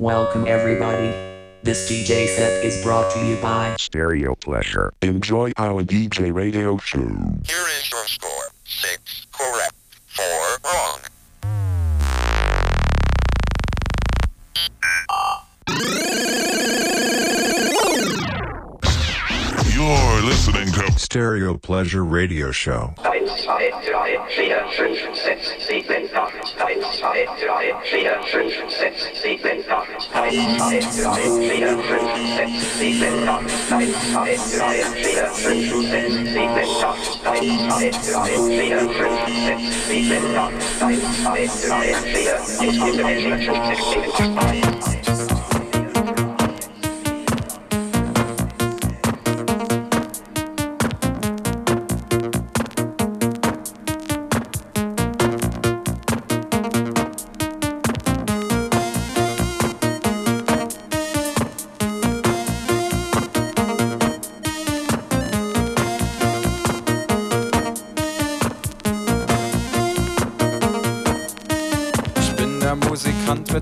Welcome everybody. This DJ set is brought to you by Stereo Pleasure. Enjoy our DJ radio show. Here is your score. 6 correct, 4 wrong. You're listening to Stereo Pleasure Radio Show.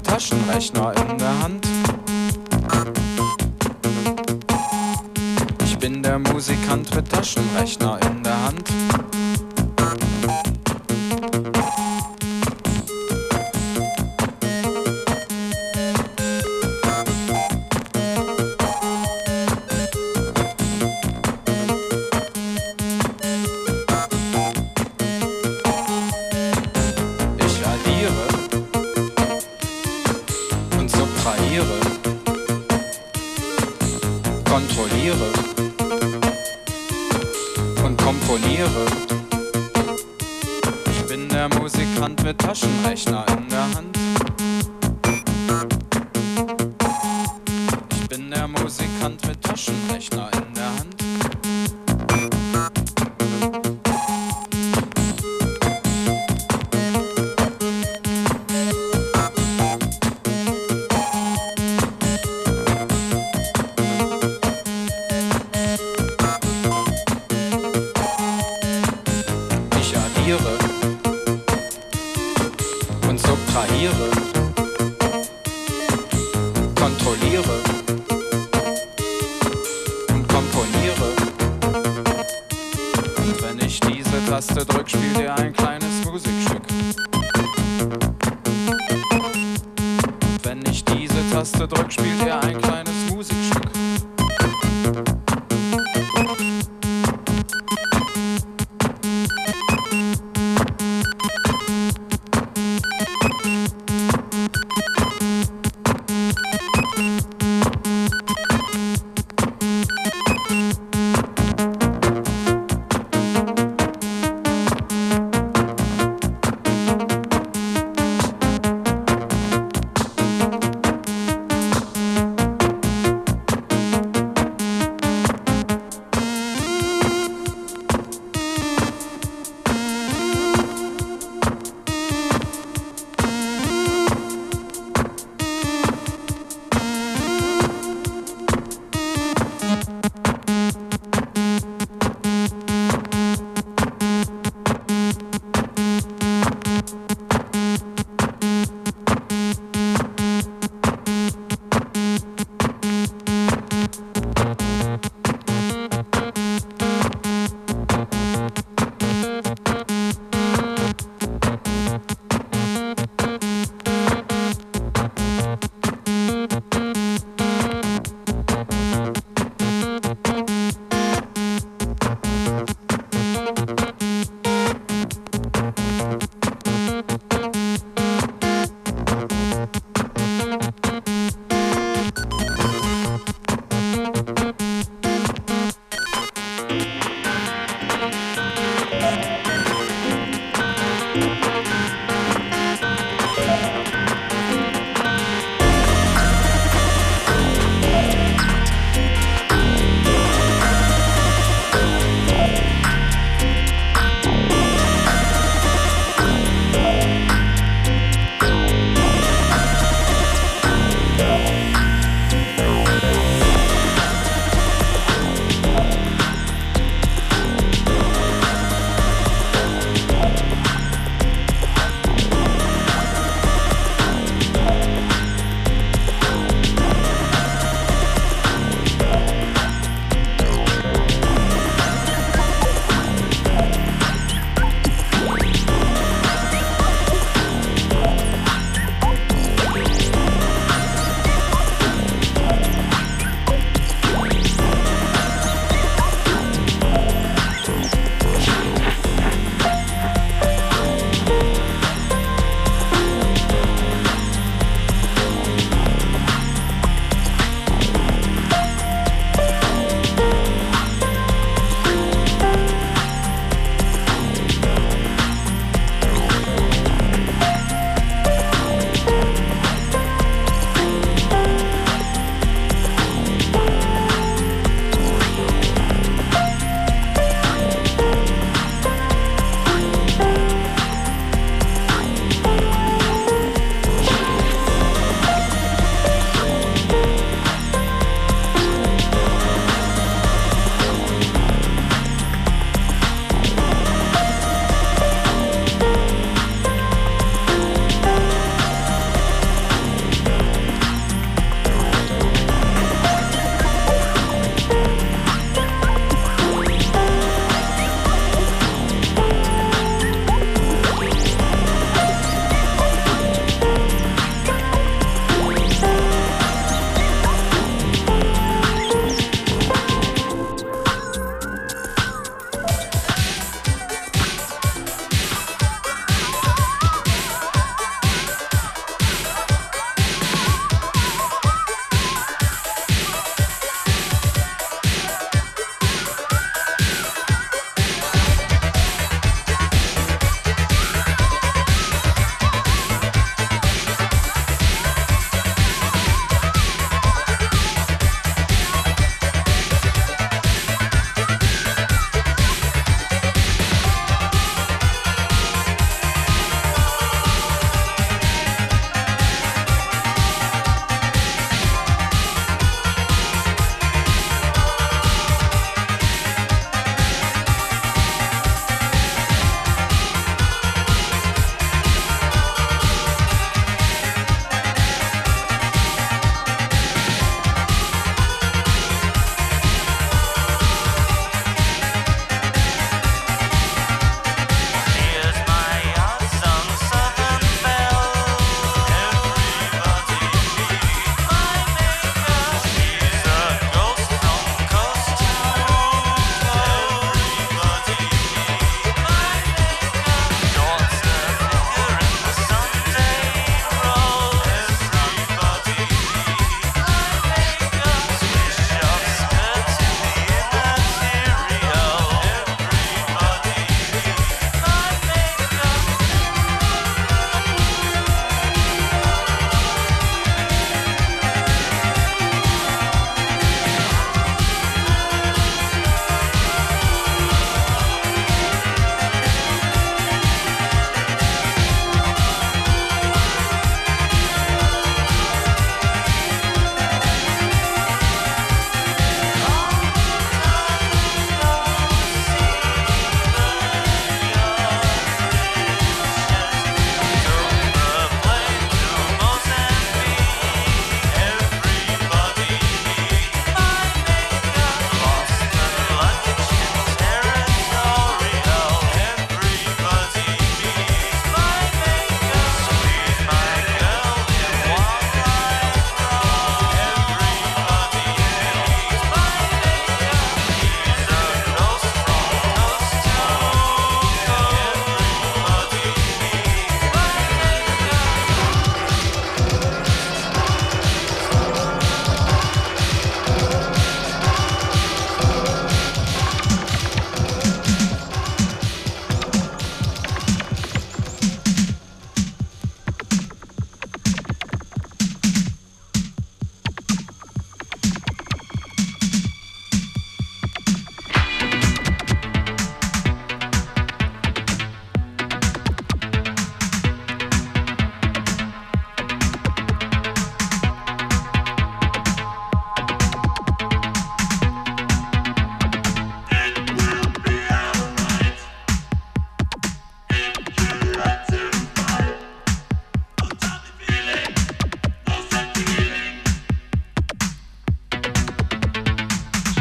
Taschenrechner in der Hand. Ich bin der Musikant mit Taschenrechner in der Hand.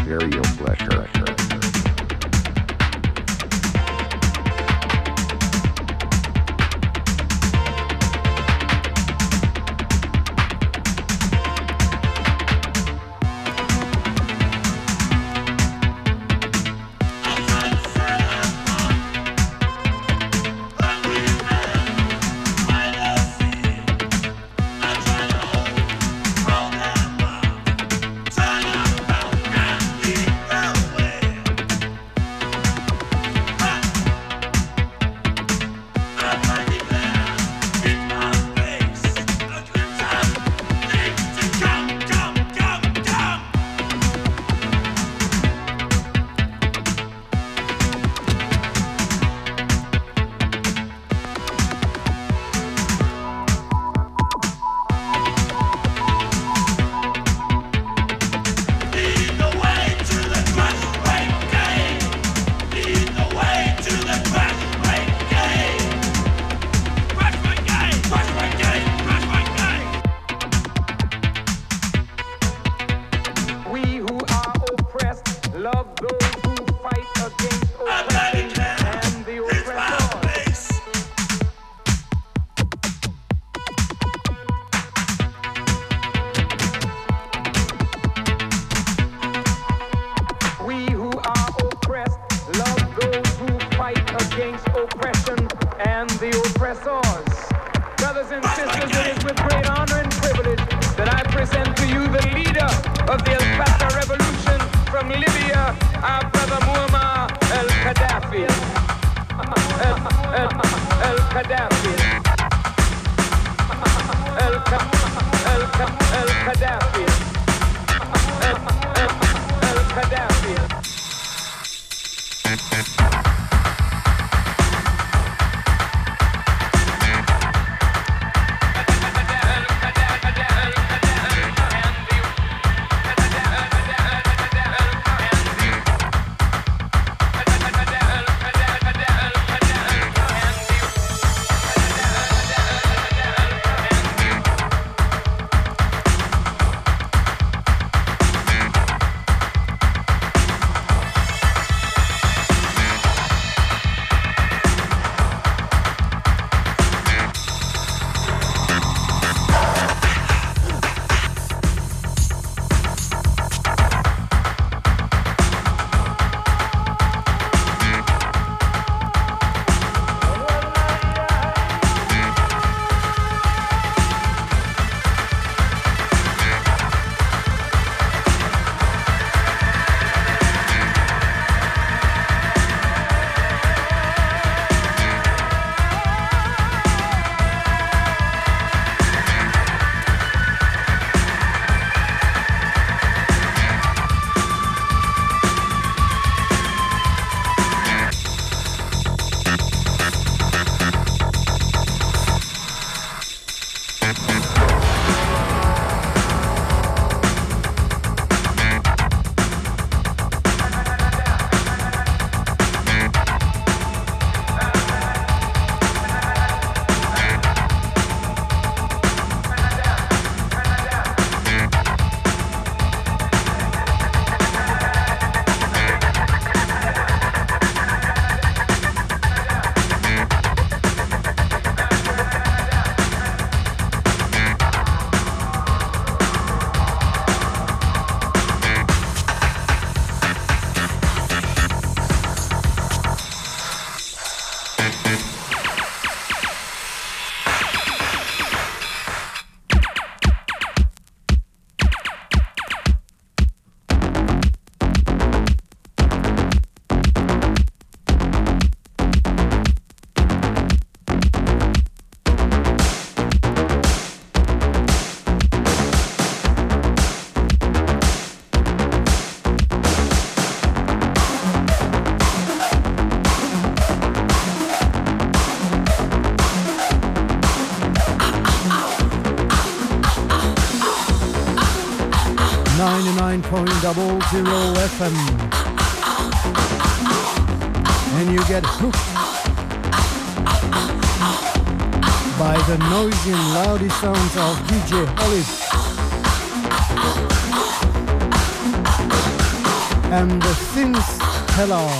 Stereo Pleasure. Double Zero FM, and you get hooked by the noisy and loudy sounds of DJ Olive. and the Synthstellar.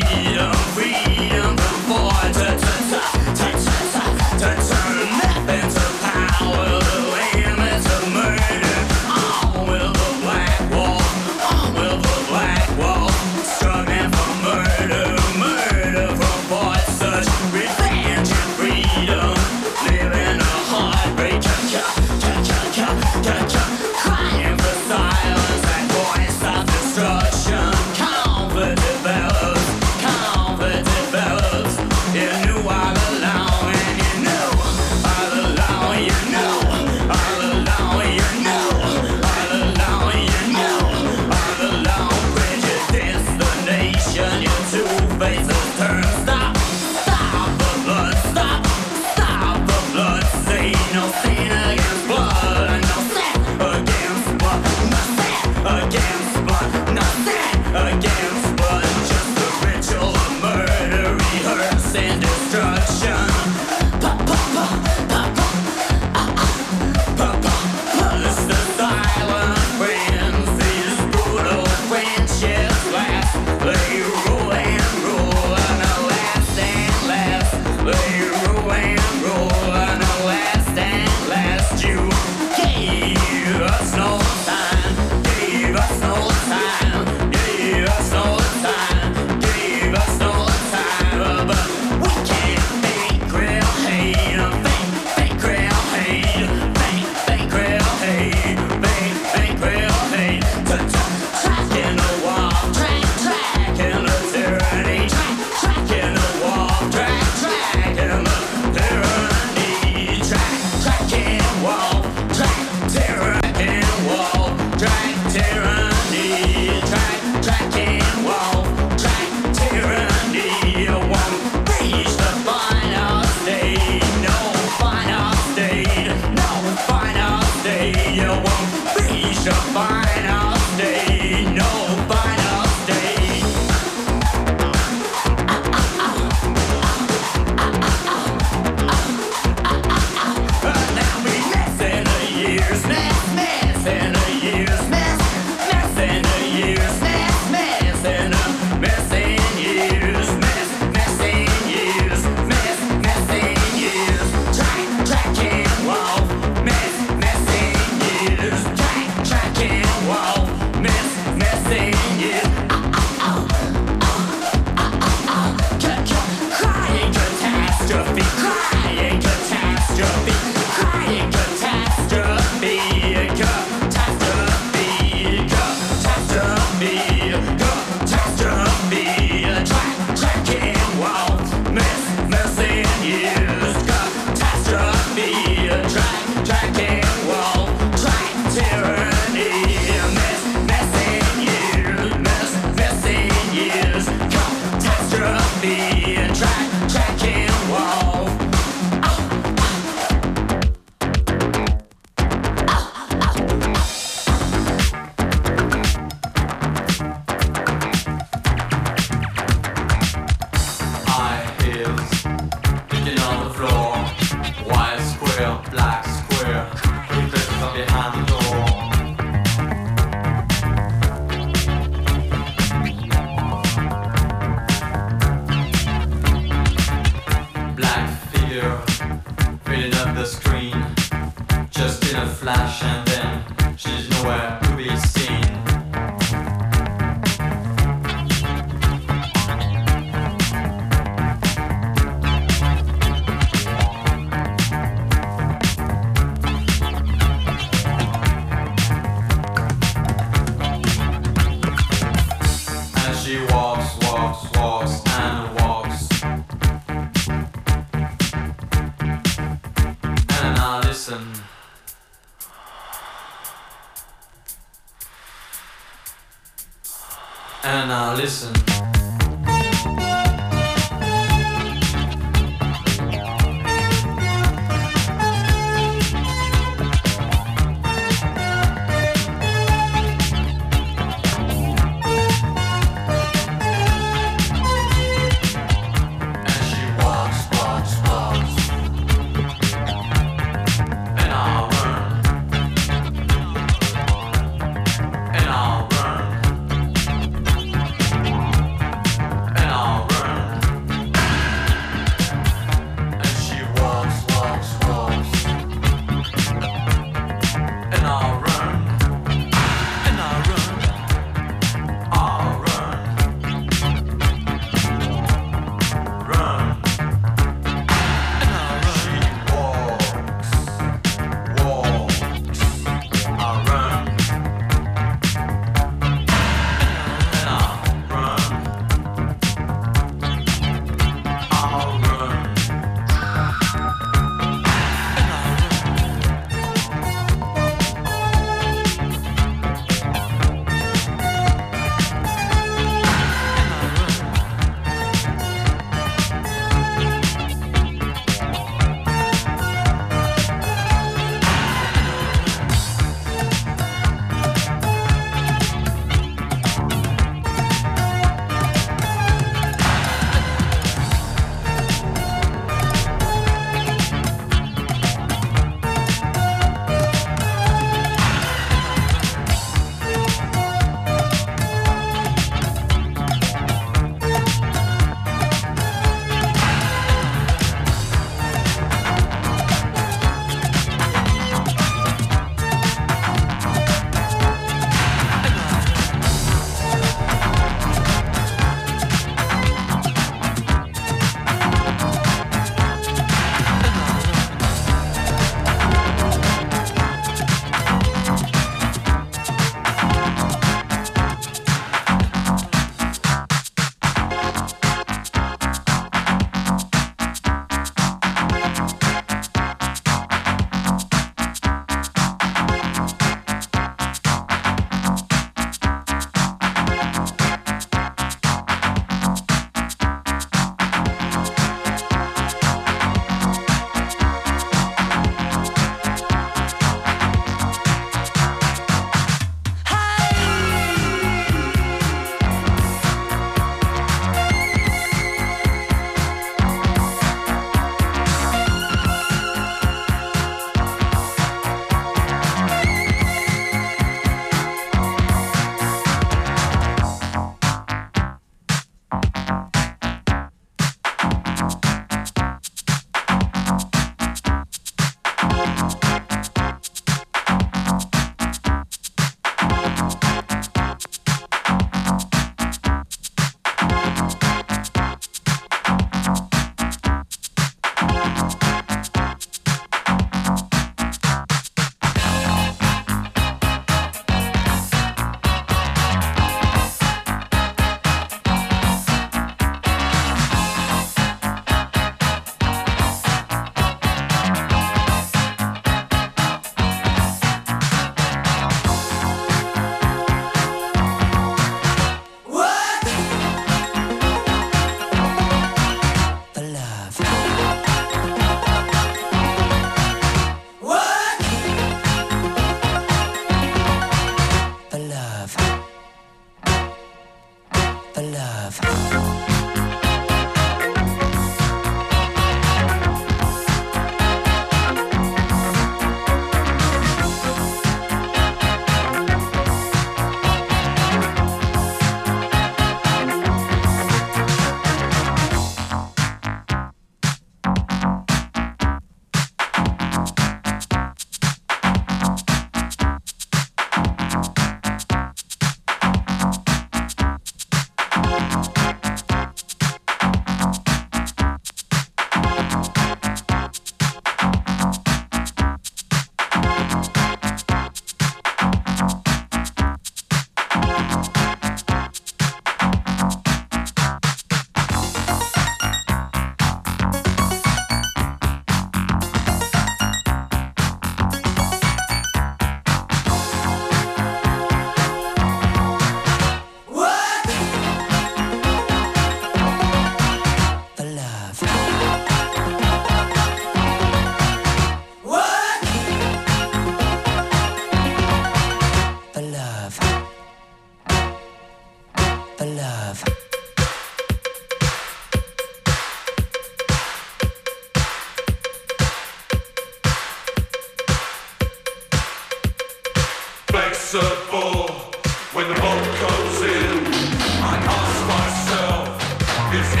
I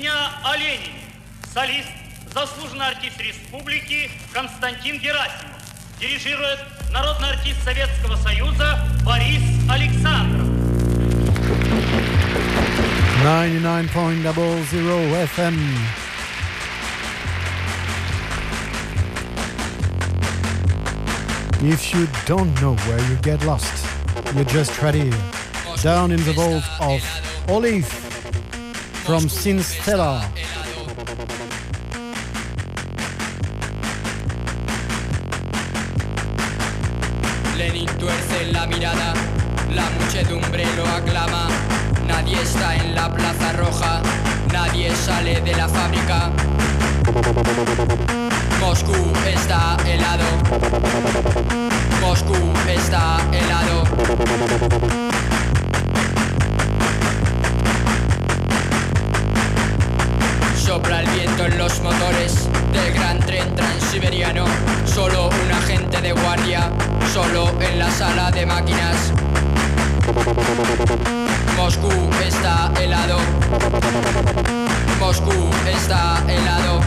Песня о Ленине. Солист, заслуженный артист республики Константин Герасимов. Дирижирует народный артист Советского Союза Борис Александров. 99.00 FM. If you don't know where you get lost, you're just right here, down in the vault of Olive from Synthstellar. Lenin tuerce la mirada, la muchedumbre lo aclama. Nadie está en la plaza roja, nadie sale de la fábrica. Moscú está helado. Moscú está helado. Sopla el viento en los motores del gran tren transiberiano. Solo un agente de guardia, solo en la sala de máquinas. Moscú está helado. Moscú está helado.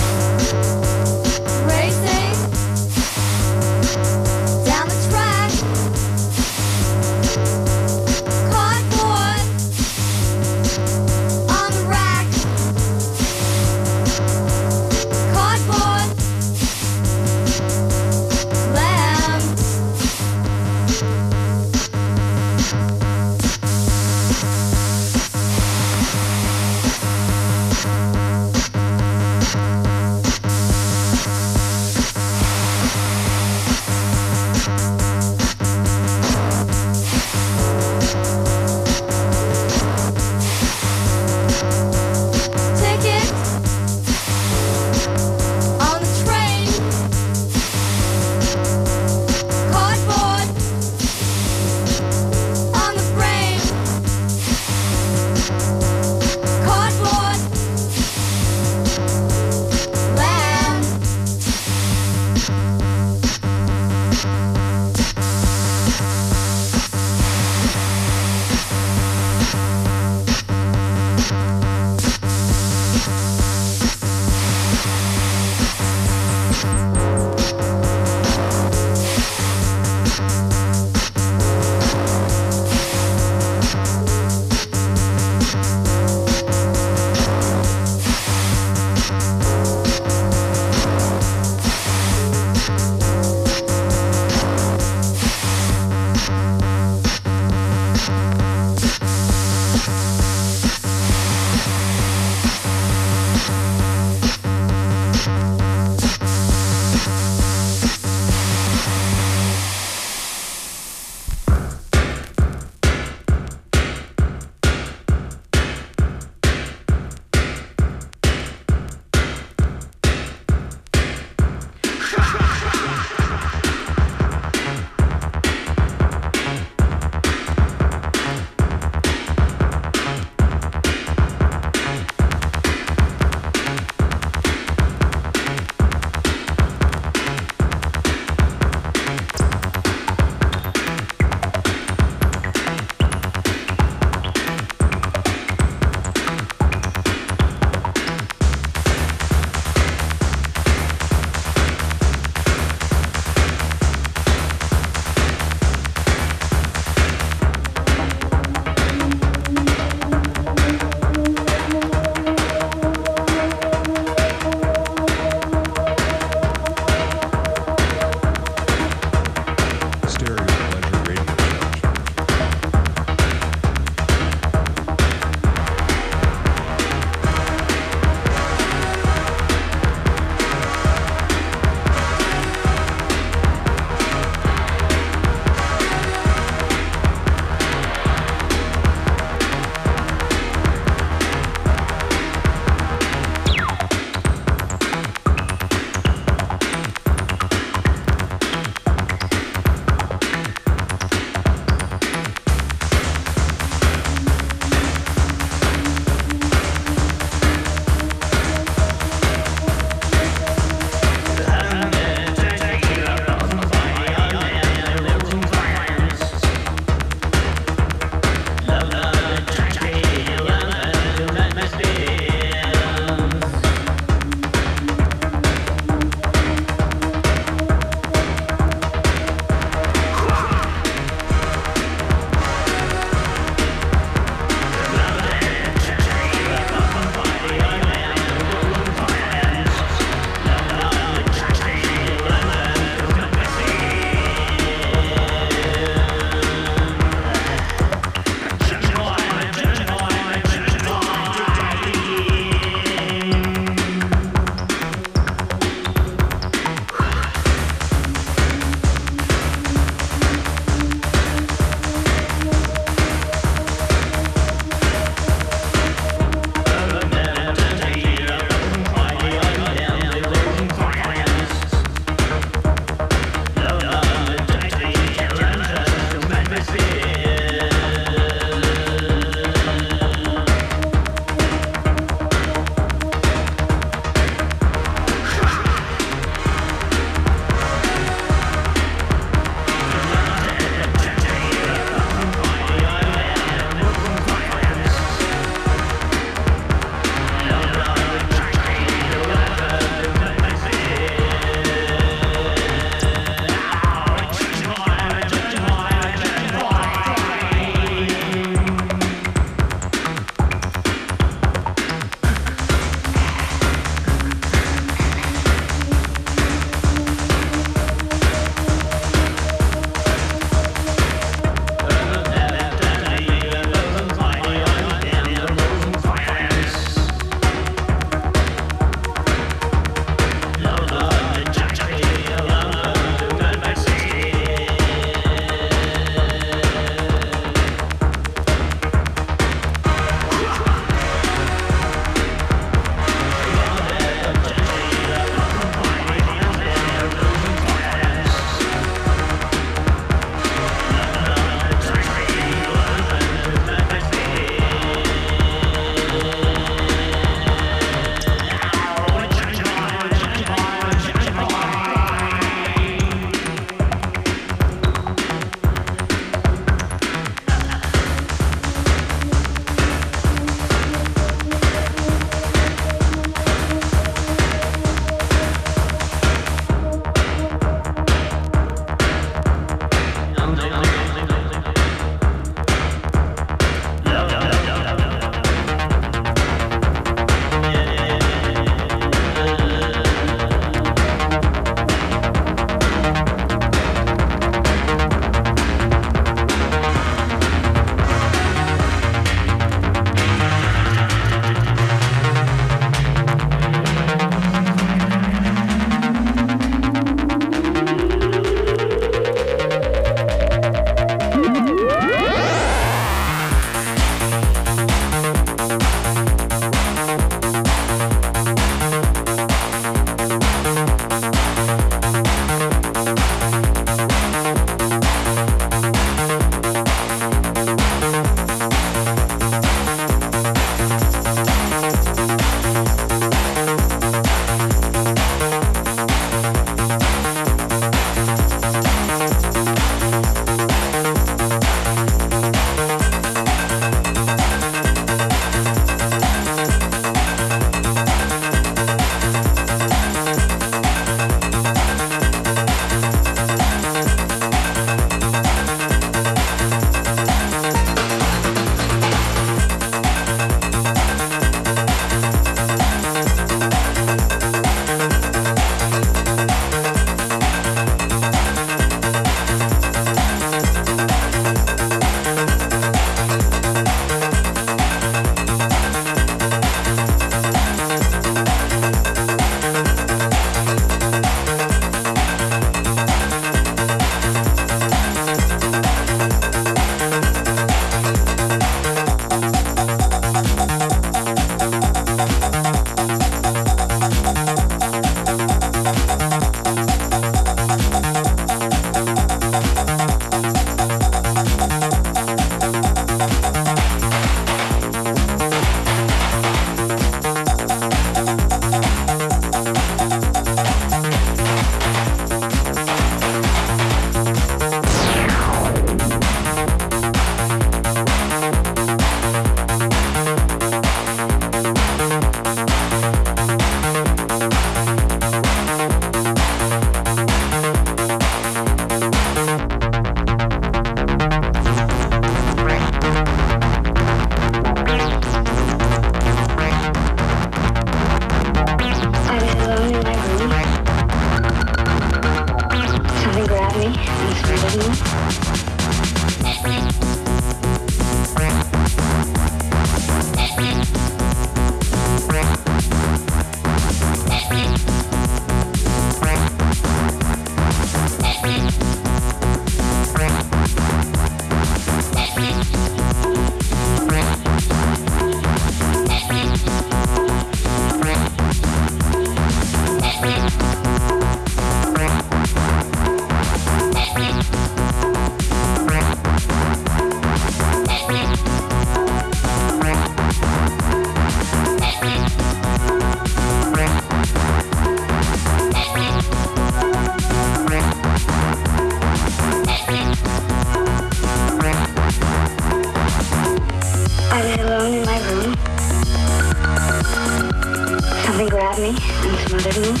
grabbed me and smothered me.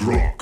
Rock.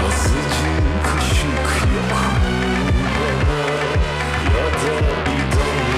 Azıcık ışık yok mu bana, ya da bir damla